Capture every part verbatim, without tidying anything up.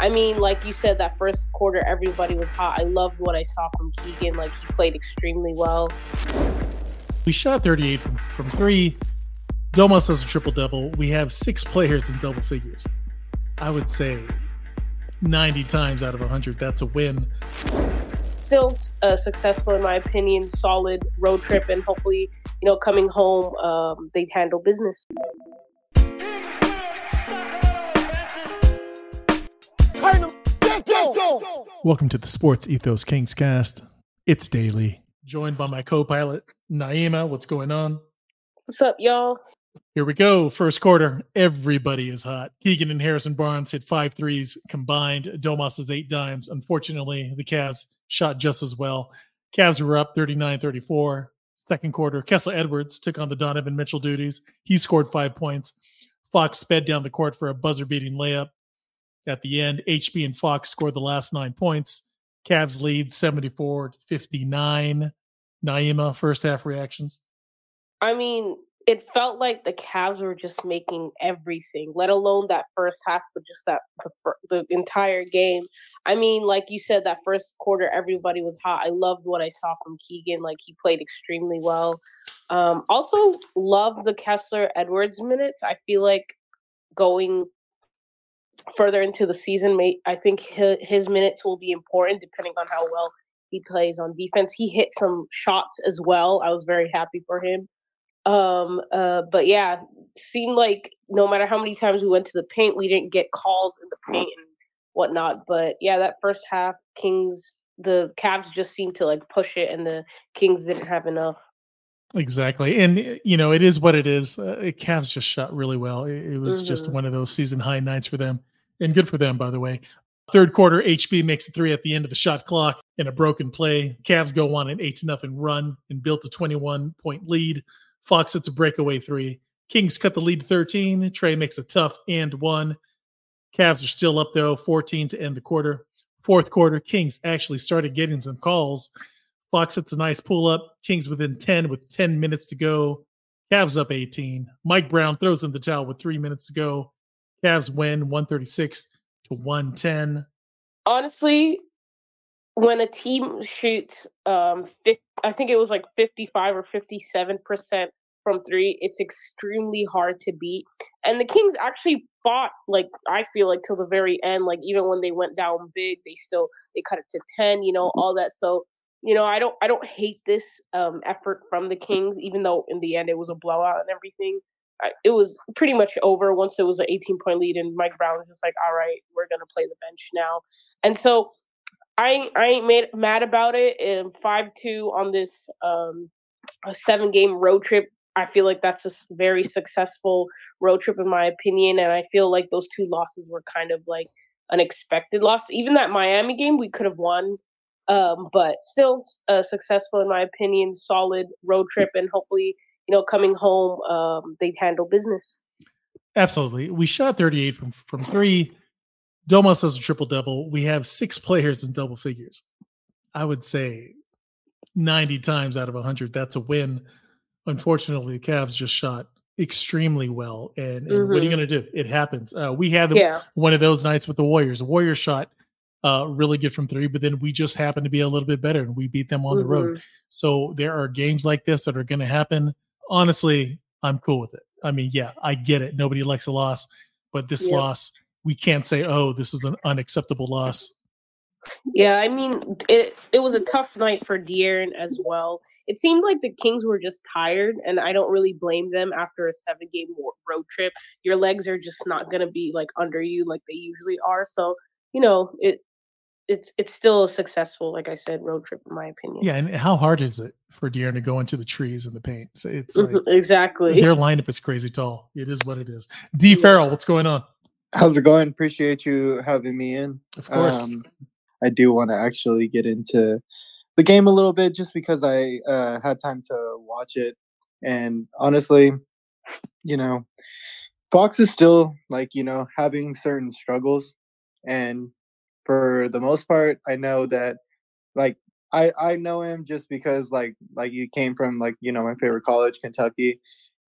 I mean, like you said, that first quarter, everybody was hot. I loved what I saw from Keegan. Like, he played extremely well. We shot thirty-eight from, from three. Domas has a triple-double. We have six players in double figures. I would say ninety times out of one hundred, that's a win. Still uh, successful, in my opinion. Solid road trip, and hopefully, you know, coming home, um, they handle business. Welcome to the Sports Ethos Kings Cast. It's Daily, joined by my co-pilot Naima. What's going on? What's up, y'all? Here we go. First quarter. Everybody is hot. Keegan and Harrison Barnes hit five threes combined. Domas is eight dimes. Unfortunately, the Cavs shot just as well. Cavs were up thirty-nine thirty-four. Second quarter, Kessler Edwards took on the Donovan Mitchell duties. He scored five points. Fox sped down the court for a buzzer-beating layup. At the end, H B and Fox scored the last nine points. Cavs lead seventy-four to fifty-nine. Naima, first half reactions? I mean, it felt like the Cavs were just making everything, let alone that first half, but just that the, the entire game. I mean, like you said, that first quarter, everybody was hot. I loved what I saw from Keegan. Like, he played extremely well. Um, also, love the Kessler Edwards minutes. I feel like going further into the season, I think his minutes will be important depending on how well he plays on defense. He hit some shots as well. I was very happy for him. Um, uh, but yeah, seemed like no matter how many times we went to the paint, we didn't get calls in the paint and whatnot. But yeah, that first half, Kings, the Cavs just seemed to like push it, and the Kings didn't have enough. Exactly. And, you know, it is what it is. Uh, Cavs just shot really well. It, it was mm-hmm. just one of those season high nights for them, and good for them, by the way. Third quarter, H B makes a three at the end of the shot clock in a broken play. Cavs go on an eight to nothing run and built a twenty-one point lead. Fox hits a breakaway three. Kings cut the lead to thirteen. Trey makes a tough and one. Cavs are still up, though, fourteen to end the quarter. Fourth quarter, Kings actually started getting some calls. Fox hits a nice pull-up. Kings within ten with ten minutes to go. Cavs up eighteen. Mike Brown throws in the towel with three minutes to go. Cavs win one thirty-six to one ten. Honestly, when a team shoots, um, I think it was like fifty-five or fifty-seven percent from three, it's extremely hard to beat. And the Kings actually fought, like, I feel like till the very end. Like, even when they went down big, they still, they cut it to ten, you know, all that. So, you know, I don't I don't hate this um, effort from the Kings, even though in the end it was a blowout and everything. I, it was pretty much over once it was an eighteen-point lead, and Mike Brown was just like, all right, we're going to play the bench now. And so I, I ain't made, mad about it. And five two on this um, seven-game road trip, I feel like that's a very successful road trip in my opinion, and I feel like those two losses were kind of like unexpected loss. Even that Miami game, we could have won. Um, but still uh, successful, in my opinion, solid road trip, and hopefully, you know, coming home, um, they handle business. Absolutely. We shot thirty-eight from, from three. Domas has a triple-double. We have six players in double figures. I would say ninety times out of one hundred, that's a win. Unfortunately, the Cavs just shot extremely well. And, and mm-hmm. what are you going to do? It happens. Uh, we had yeah. one of those nights with the Warriors. The Warriors shot Uh, really good from three, but then we just happen to be a little bit better, and we beat them on mm-hmm. the road. So there are games like this that are going to happen. Honestly, I'm cool with it. I mean, yeah, I get it. Nobody likes a loss, but this yeah. loss, we can't say, oh, this is an unacceptable loss. Yeah, I mean, it, it was a tough night for De'Aaron as well. It seemed like the Kings were just tired, and I don't really blame them after a seven-game road trip. Your legs are just not going to be like under you like they usually are. So, you know, it, It's it's still a successful, like I said, road trip, in my opinion. Yeah, and how hard is it for De'Aaron to go into the trees and the paint? So it's like, exactly. Their lineup is crazy tall. It is what it is. Dee yeah. Farrell, what's going on? How's it going? Appreciate you having me in. Of course. Um, I do want to actually get into the game a little bit just because I uh, had time to watch it. And honestly, you know, Fox is still, like, you know, having certain struggles. And for the most part, I know that, like, I, I know him just because, like, like he came from, like, you know, my favorite college, Kentucky.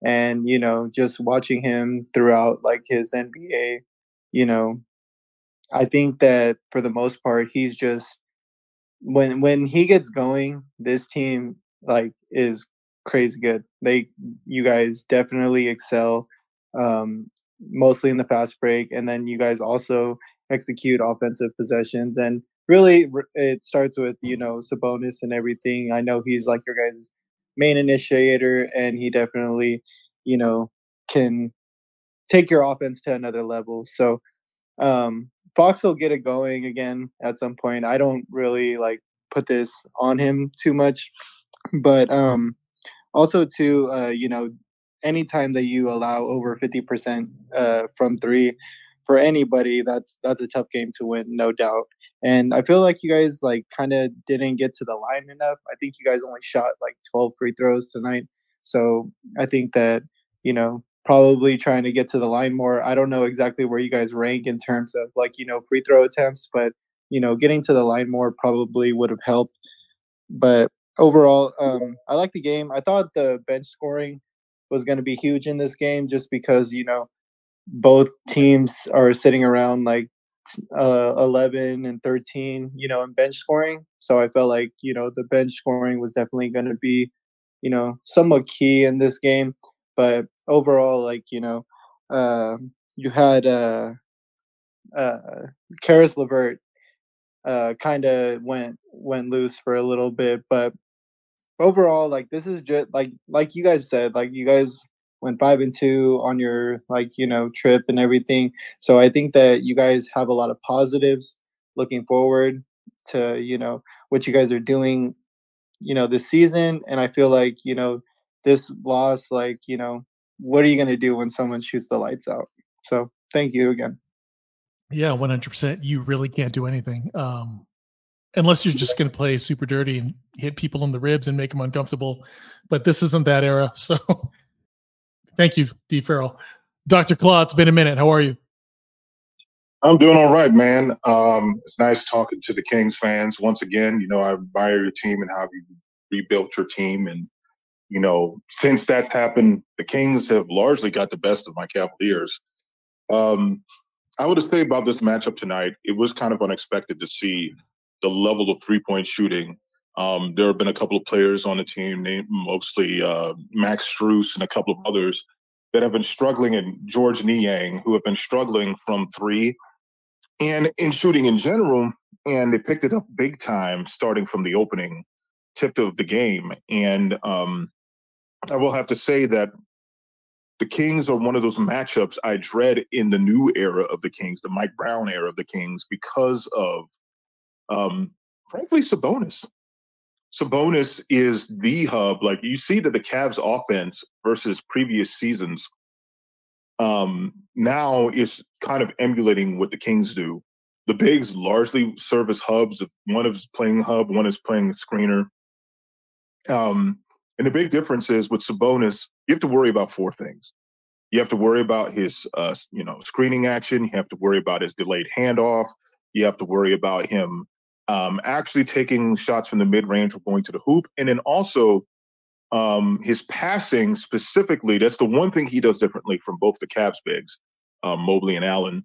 And, you know, just watching him throughout, like, his N B A, you know, I think that for the most part, he's just when when he gets going, this team like is crazy good. They you guys definitely excel, um, mostly in the fast break, and then you guys also execute offensive possessions. And really, it starts with you know Sabonis and everything. I know he's like your guys' main initiator, and he definitely you know can take your offense to another level. So. Um, Fox will get it going again at some point. I don't really like put this on him too much, but um, also too, uh, you know, anytime that you allow over fifty percent uh, from three for anybody, that's that's a tough game to win, no doubt. And I feel like you guys like kind of didn't get to the line enough. I think you guys only shot like twelve free throws tonight, so I think that you know. Probably trying to get to the line more. I don't know exactly where you guys rank in terms of like, you know, free throw attempts, but, you know, getting to the line more probably would have helped. But overall, um, I like the game. I thought the bench scoring was going to be huge in this game just because, you know, both teams are sitting around like uh, eleven and thirteen, you know, in bench scoring. So I felt like, you know, the bench scoring was definitely going to be, you know, somewhat key in this game. But overall, like, you know, uh, you had uh, uh, Caris LeVert uh, kind of went went loose for a little bit. But overall, like, this is just like like you guys said, like you guys went five and two on your like, you know, trip and everything. So I think that you guys have a lot of positives looking forward to, you know, what you guys are doing, you know, this season. And I feel like, you know, this loss, like, you know, what are you going to do when someone shoots the lights out? So thank you again. Yeah, one hundred percent. You really can't do anything um, unless you're just going to play super dirty and hit people in the ribs and make them uncomfortable. But this isn't that era. So thank you, Dee Farrell. Doctor Claw, it's been a minute. How are you? I'm doing all right, man. Um, it's nice talking to the Kings fans. Once again, you know, I admire your team and how you rebuilt your team. And you know, since that's happened, the Kings have largely got the best of my Cavaliers. Um, I would say about this matchup tonight, it was kind of unexpected to see the level of three-point shooting. Um, there have been a couple of players on the team, named mostly uh, Max Strus and a couple of others, that have been struggling, and George Niang, who have been struggling from three and in shooting in general, and they picked it up big time starting from the opening tip of the game. And um, I will have to say that the Kings are one of those matchups I dread in the new era of the Kings, the Mike Brown era of the Kings, because of, um, frankly, Sabonis. Sabonis is the hub. Like, you see that the Cavs offense versus previous seasons um, now is kind of emulating what the Kings do. The bigs largely serve as hubs. One is playing hub, one is playing screener. Um, and the big difference is with Sabonis, you have to worry about four things. You have to worry about his, uh, you know, screening action. You have to worry about his delayed handoff. You have to worry about him um, actually taking shots from the mid-range or going to the hoop. And then also um, his passing specifically, that's the one thing he does differently from both the Cavs bigs, um, Mobley and Allen,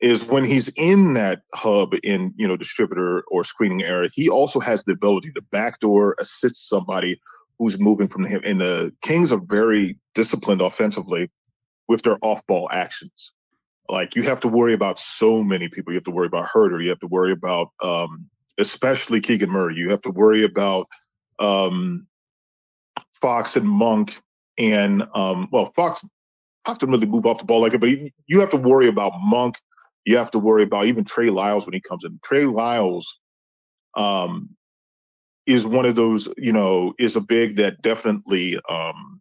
is when he's in that hub in, you know, distributor or screening area, he also has the ability to backdoor assist somebody who's moving from him. And the Kings are very disciplined offensively with their off-ball actions. Like, you have to worry about so many people. You have to worry about Herter. You have to worry about um, especially Keegan Murray. You have to worry about um, Fox and Monk and, um, well, Fox, Fox didn't really move off the ball like it, but you have to worry about Monk. You have to worry about even Trey Lyles when he comes in. Trey Lyles um, is one of those, you know, is a big that definitely um,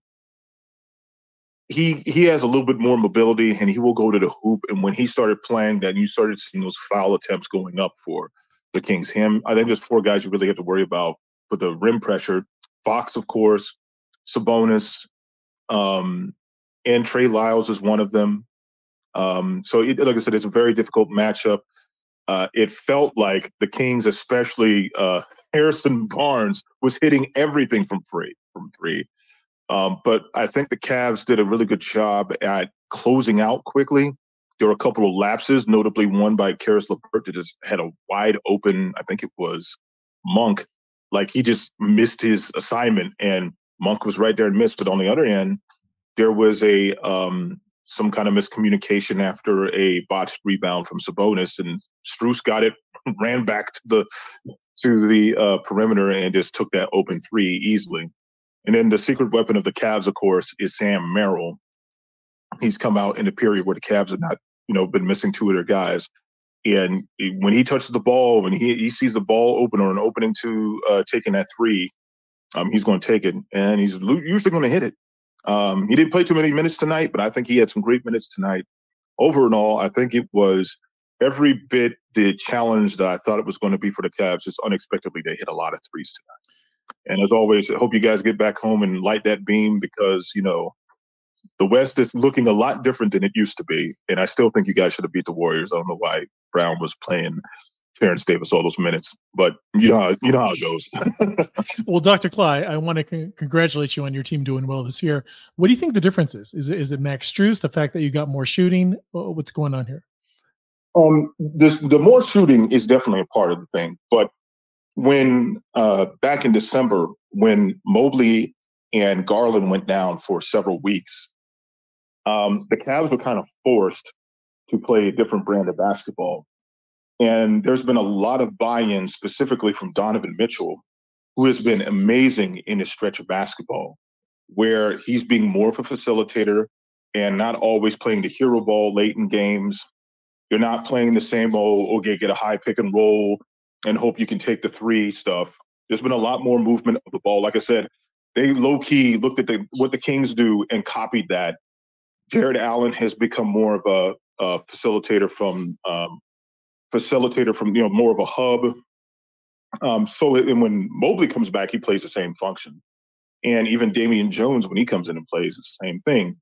he he has a little bit more mobility, and he will go to the hoop. And when he started playing that, you started seeing those foul attempts going up for the Kings. Him, I think there's four guys you really have to worry about for the rim pressure. Fox, of course, Sabonis, um, and Trey Lyles is one of them. Um, so, it, like I said, it's a very difficult matchup. Uh, it felt like the Kings, especially uh, Harrison Barnes, was hitting everything from free, from three. Um, but I think the Cavs did a really good job at closing out quickly. There were a couple of lapses, notably one by Caris LeVert that just had a wide open, I think it was Monk. Like, he just missed his assignment, and Monk was right there and missed. But on the other end, there was a um, some kind of miscommunication after a botched rebound from Sabonis, and Strus got it, ran back to the to the uh, perimeter, and just took that open three easily. And then the secret weapon of the Cavs, of course, is Sam Merrill. He's come out in a period where the Cavs have not, you know, been missing two of their guys. And when he touches the ball, when he, he sees the ball open or an opening to uh, taking that three, um, he's going to take it, and he's usually going to hit it. Um, he didn't play too many minutes tonight, but I think he had some great minutes tonight. Over and all, I think it was every bit the challenge that I thought it was going to be for the Cavs. Just unexpectedly, they hit a lot of threes tonight. And as always, I hope you guys get back home and light that beam, because, you know, the West is looking a lot different than it used to be. And I still think you guys should have beat the Warriors. I don't know why Brown was playing Terrence Davis all those minutes, but you know how, you know how it goes. Well, Doctor Claw, I want to con- congratulate you on your team doing well this year. What do you think the difference is? Is it, is it Max Strus, the fact that you got more shooting? What's going on here? Um, this, the more shooting is definitely a part of the thing. But when uh, back in December, when Mobley and Garland went down for several weeks, um, the Cavs were kind of forced to play a different brand of basketball. And there's been a lot of buy-in, specifically from Donovan Mitchell, who has been amazing in his stretch of basketball, where he's being more of a facilitator and not always playing the hero ball late in games. You're not playing the same old, okay, get a high pick and roll and hope you can take the three stuff. There's been a lot more movement of the ball. Like I said, they low-key looked at the, what the Kings do and copied that. Jarrett Allen has become more of a, a facilitator from um, facilitator from, you know, more of a hub. Um, so and when Mobley comes back, he plays the same function. And even Damian Jones, when he comes in and plays, it's the same thing.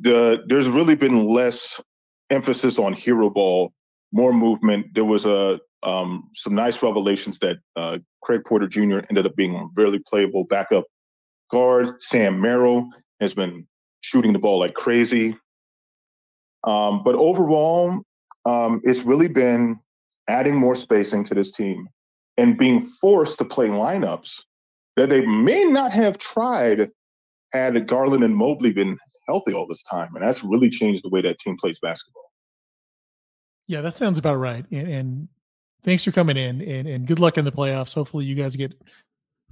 The, there's really been less emphasis on hero ball, more movement. There was a um, some nice revelations that uh, Craig Porter Junior ended up being a really playable backup guard. Sam Merrill has been shooting the ball like crazy. Um, but overall, um, it's really been adding more spacing to this team and being forced to play lineups that they may not have tried had Garland and Mobley been healthy all this time. And that's really changed the way that team plays basketball. Yeah, that sounds about right. And, and thanks for coming in, and, and good luck in the playoffs. Hopefully you guys get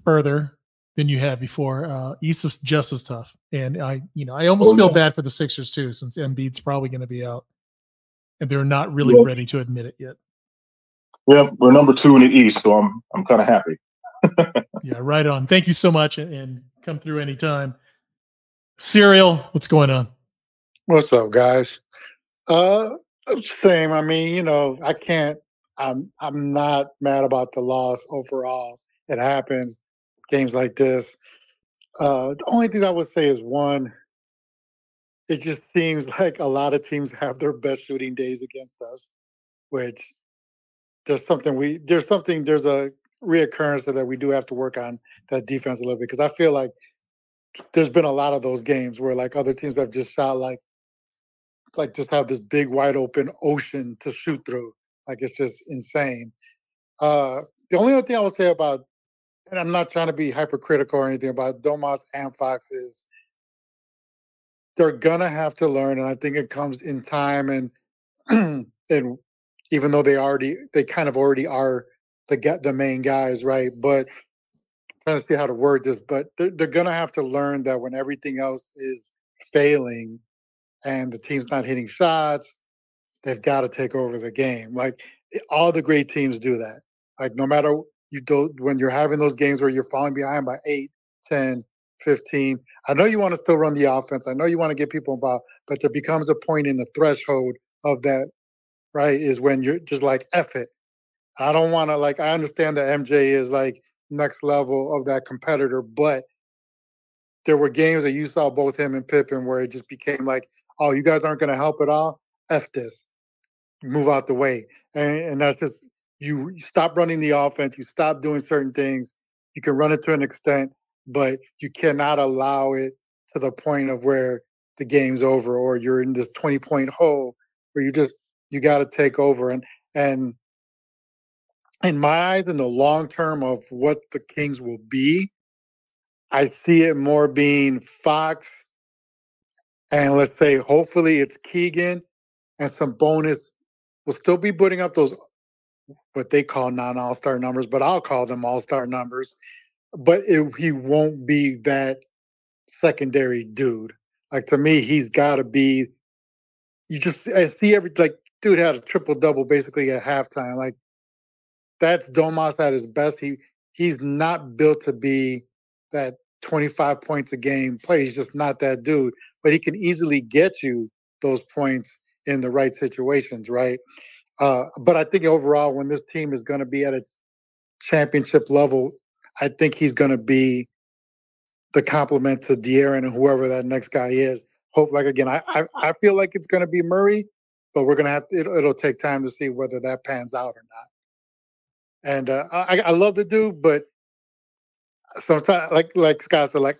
further than you had before. Uh, East is just as tough. And I, you know, I almost oh, feel yeah. bad for the Sixers too, since Embiid's probably going to be out and they're not really yeah. ready to admit it yet. Well, we're number two in the East, so I'm, I'm kind of happy. Yeah. Right on. Thank you so much. And, and come through anytime. Serial, what's going on? What's up, guys? Uh, same. I mean, you know, I can't, I'm, I'm not mad about the loss overall. It happens. Games like this. Uh, the only thing I would say is, one, it just seems like a lot of teams have their best shooting days against us, which there's something we, there's something, there's a reoccurrence that we do have to work on that defense a little bit. Because I feel like there's been a lot of those games where like other teams have just shot like, like just have this big wide open ocean to shoot through. Like, it's just insane. Uh, the only other thing I would say about, and I'm not trying to be hypercritical or anything about Domas and Fox, is they're going to have to learn. And I think it comes in time. And and even though they already, they kind of already are the the main guys, right? But I'm trying to see how to word this, but they're, they're going to have to learn that when everything else is failing and the team's not hitting shots, they've got to take over the game. Like, all the great teams do that. Like, no matter You don't, when you're having those games where you're falling behind by eight, ten, fifteen, I know you want to still run the offense. I know you want to get people involved, but there becomes a point in the threshold of that, right, is when you're just like, F it. I don't want to, like, I understand that M J is like next level of that competitor, but there were games that you saw both him and Pippen where it just became like, oh, you guys aren't going to help at all? F this. Move out the way. And, and that's just, You stop running the offense. You stop doing certain things. You can run it to an extent, but you cannot allow it to the point of where the game's over or you're in this twenty-point hole where you just you got to take over. And and in my eyes, in the long term of what the Kings will be, I see it more being Fox, and let's say hopefully it's Keegan and some bonus. We'll still be putting up those what they call non-all-star numbers, but I'll call them all-star numbers. But it, he won't be that secondary dude. Like, to me, he's got to be – you just – I see every – like, dude had a triple-double basically at halftime. Like, that's Domas at his best. He He's not built to be that twenty-five points a game player. He's just not that dude. But he can easily get you those points in the right situations, right? Uh, but I think overall, when this team is going to be at its championship level, I think he's going to be the complement to De'Aaron and whoever that next guy is. Hopefully, like, again, I, I, I feel like it's going to be Murray, but we're going to have to, it, it'll take time to see whether that pans out or not. And uh, I, I love the dude, but sometimes, like, like Scott said, like,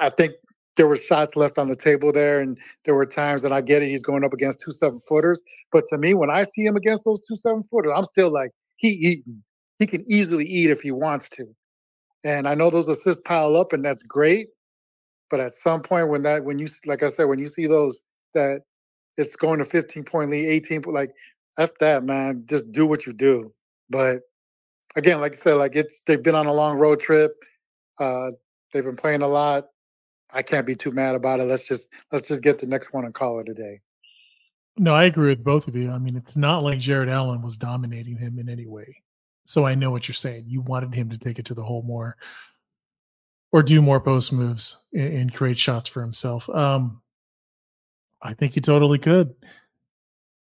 I think there were shots left on the table there, and there were times that I get it, he's going up against two seven-footers. But to me, when I see him against those two seven-footers, I'm still like, he eating. He can easily eat if he wants to. And I know those assists pile up, and that's great. But at some point, when that, when you, like I said, when you see those, that it's going to fifteen-point lead, eighteen, like, F that, man. Just do what you do. But again, like I said, like, it's, they've been on a long road trip. Uh, they've been playing a lot. I can't be too mad about it. Let's just, let's just get the next one and call it a day. No, I agree with both of you. I mean, it's not like Jarrett Allen was dominating him in any way. So I know what you're saying. You wanted him to take it to the hole more or do more post moves and, and create shots for himself. Um, I think he totally could.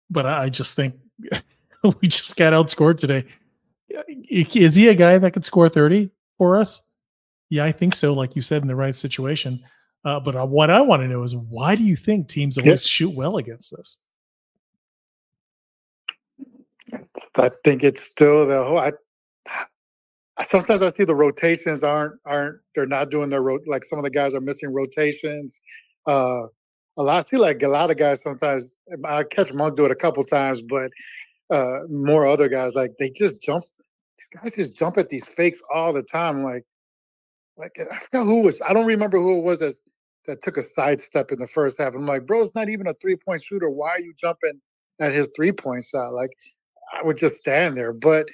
But I, I just think we just got outscored today. Is he a guy that could score thirty for us? Yeah, I think so, like you said, in the right situation. Uh, but I, what I want to know is, why do you think teams always yes. shoot well against us? I think it's still the whole. I, sometimes I see the rotations aren't aren't they're not doing their ro- like some of the guys are missing rotations. Uh, a lot I see like a lot of guys sometimes. I catch Monk do it a couple times, but uh, more other guys like they just jump. These guys just jump at these fakes all the time. Like like I forgot who was. I don't remember who it was that that took a sidestep in the first half. I'm like, bro, it's not even a three point shooter. Why are you jumping at his three point shot? Like. I would just stand there, but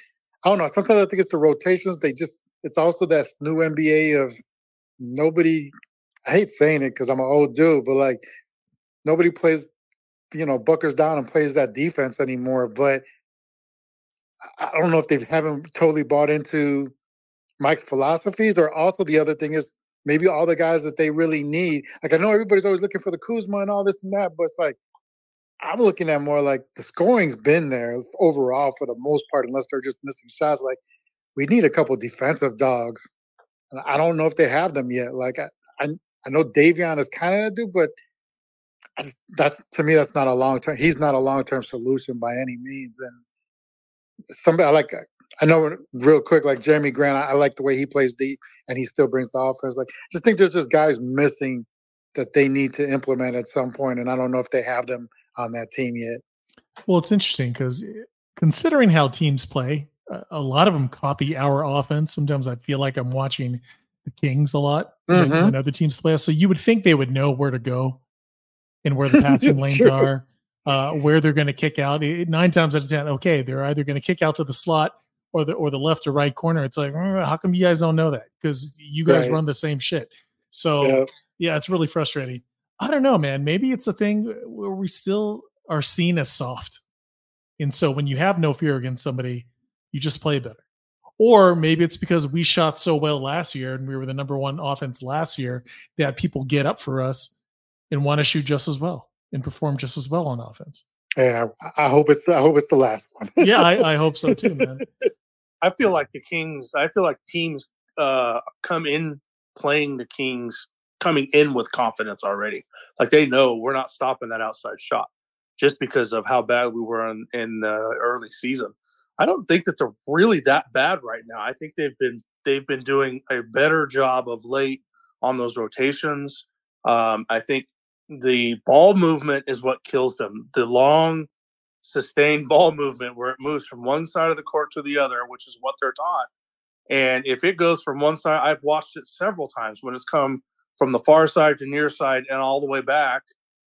I don't know. Sometimes I think it's the rotations. They just, it's also that new N B A of nobody, I hate saying it because I'm an old dude, but like nobody plays, you know, buckers down and plays that defense anymore. But I don't know if they haven't totally bought into Mike's philosophies, or also the other thing is maybe all the guys that they really need. Like I know everybody's always looking for the Kuzma and all this and that, but it's like, I'm looking at more like the scoring's been there overall for the most part, unless they're just missing shots. Like, we need a couple defensive dogs. And I don't know if they have them yet. Like, I I, I know Davion is kind of that dude, but I just, that's to me, that's not a long-term – he's not a long-term solution by any means. And somebody I like – I know real quick, like Jeremy Grant, I, I like the way he plays deep, and he still brings the offense. Like, I just think there's just guys missing – that they need to implement at some point, and I don't know if they have them on that team yet. Well, it's interesting because considering how teams play, a lot of them copy our offense. Sometimes I feel like I'm watching the Kings a lot mm-hmm. and other teams play. So you would think they would know where to go and where the passing lanes true. are, uh, where they're going to kick out. It, nine times out of ten, okay, they're either going to kick out to the slot or the or the left or right corner. It's like, mm, how come you guys don't know that? Because you guys right. run the same shit. So. Yep. Yeah, it's really frustrating. I don't know, man. Maybe it's a thing where we still are seen as soft. And so when you have no fear against somebody, you just play better. Or maybe it's because we shot so well last year and we were the number one offense last year that people get up for us and want to shoot just as well and perform just as well on offense. Yeah, I hope it's I hope it's the last one. yeah, I, I hope so too, man. I feel like the Kings, I feel like teams uh, come in playing the Kings coming in with confidence already. Like they know we're not stopping that outside shot just because of how bad we were in, in the early season. I don't think that they're really that bad right now. I think they've been, they've been doing a better job of late on those rotations. Um, I think the ball movement is what kills them. The long, sustained ball movement where it moves from one side of the court to the other, which is what they're taught. And if it goes from one side, I've watched it several times when it's come from the far side to near side and all the way back,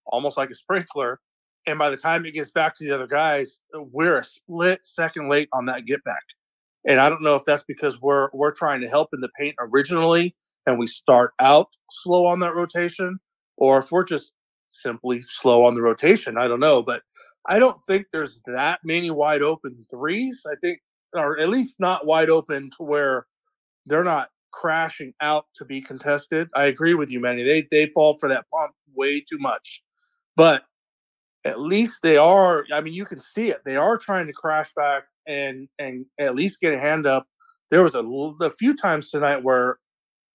almost like a sprinkler. And by the time it gets back to the other guys, we're a split second late on that get back. And I don't know if that's because we're we're trying to help in the paint originally and we start out slow on that rotation, or if we're just simply slow on the rotation. I don't know. But I don't think there's that many wide open threes. I think, or at least not wide open to where they're not crashing out to be contested. I agree with you, Manny. They they fall for that pump way too much. But at least they are, I mean, you can see it. They are trying to crash back and and at least get a hand up. There was a, a few times tonight where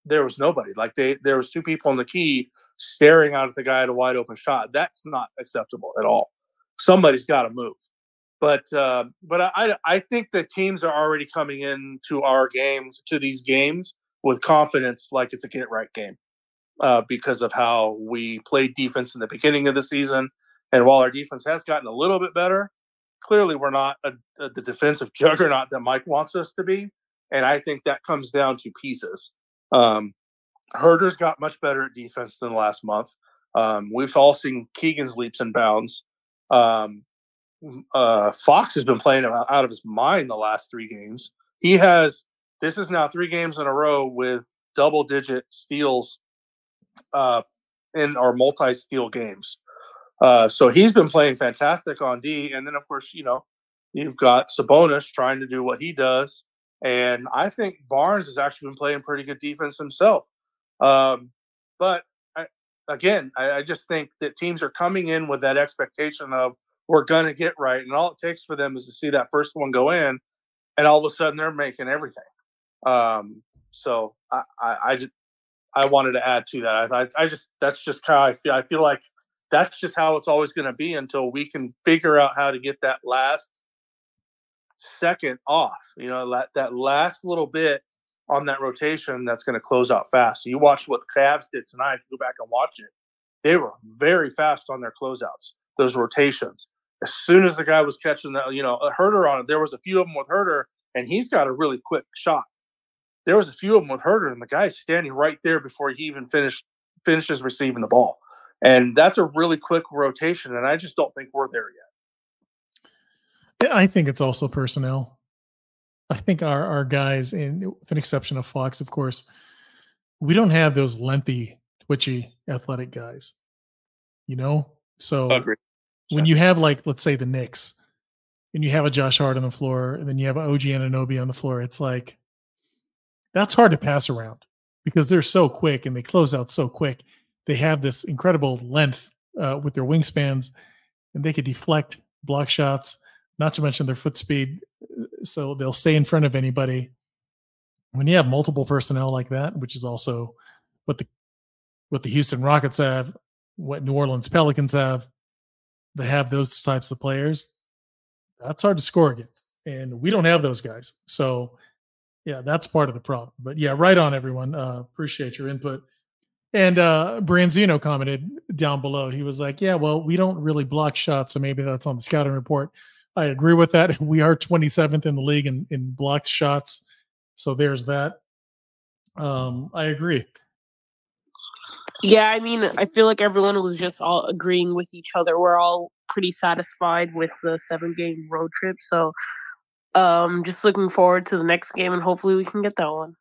there was nobody. Like, they there was two people on the key staring out at the guy at a wide open shot. That's not acceptable at all. Somebody's got to move. But uh, but I, I think that teams are already coming into our games, to these games, with confidence like it's a get-right game uh, because of how we played defense in the beginning of the season. And while our defense has gotten a little bit better, clearly we're not a, a, the defensive juggernaut that Mike wants us to be. And I think that comes down to pieces. Um, Herder's got much better at defense than last month. Um, we've all seen Keegan's leaps and bounds. Um, uh, Fox has been playing out of his mind the last three games. He has, this is now three games in a row with double-digit steals uh, in our multi-steal games. Uh, so he's been playing fantastic on D. And then, of course, you know, you've got Sabonis trying to do what he does. And I think Barnes has actually been playing pretty good defense himself. Um, but, I, again, I, I just think that teams are coming in with that expectation of we're going to get right. And all it takes for them is to see that first one go in. And all of a sudden they're making everything. Um, so I, I, I, just, I wanted to add to that. I, I, I just that's just how I feel. I feel like that's just how it's always going to be until we can figure out how to get that last second off, you know, that, that last little bit on that rotation that's going to close out fast. So you watch what the Cavs did tonight. If you go back and watch it, they were very fast on their closeouts, those rotations. As soon as the guy was catching the, you know, a Herder on it, there was a few of them with Herder, and he's got a really quick shot. There was a few of them with Herder, and the guy's standing right there before he even finished finishes receiving the ball. And that's a really quick rotation, and I just don't think we're there yet. Yeah, I think it's also personnel. I think our, our guys, in, with an exception of Fox, of course, we don't have those lengthy, twitchy, athletic guys, you know? So Agreed. When you have, like, let's say the Knicks, and you have a Josh Hart on the floor, and then you have an O G Ananobi on the floor, it's like, that's hard to pass around because they're so quick and they close out so quick. They have this incredible length uh, with their wingspans, and they could deflect block shots, not to mention their foot speed. So they'll stay in front of anybody. When you have multiple personnel like that, which is also what the what the Houston Rockets have, what New Orleans Pelicans have, they have those types of players. That's hard to score against, and we don't have those guys. So, yeah, that's part of the problem. But, yeah, right on, everyone. Uh, appreciate your input. And uh, Branzino commented down below. He was like, yeah, well, we don't really block shots, so maybe that's on the scouting report. I agree with that. We are twenty-seventh in the league in, in blocked shots, so there's that. Um, I agree. Yeah, I mean, I feel like everyone was just all agreeing with each other. We're all pretty satisfied with the seven-game road trip, so um, just looking forward to the next game, and hopefully we can get that one.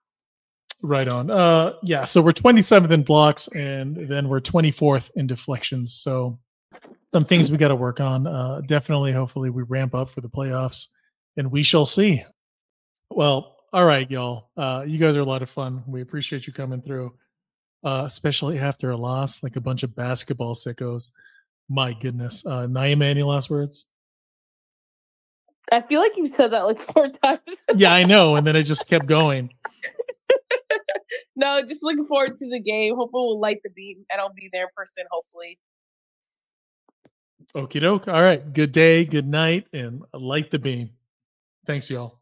Right on. Uh, yeah, so we're twenty-seventh in blocks, and then we're twenty-fourth in deflections. So some things we got to work on. Uh, definitely, hopefully, we ramp up for the playoffs, and we shall see. Well, all right, y'all. Uh, you guys are a lot of fun. We appreciate you coming through, uh, especially after a loss, like a bunch of basketball sickos. My goodness. Uh, Naima, any last words? I feel like you've said that like four times. Yeah, I know, and then it just kept going. No, just looking forward to the game. Hopefully we'll light the beam, and I'll be there in person, hopefully. Okie doke. All right. Good day, good night, and light the beam. Thanks, y'all.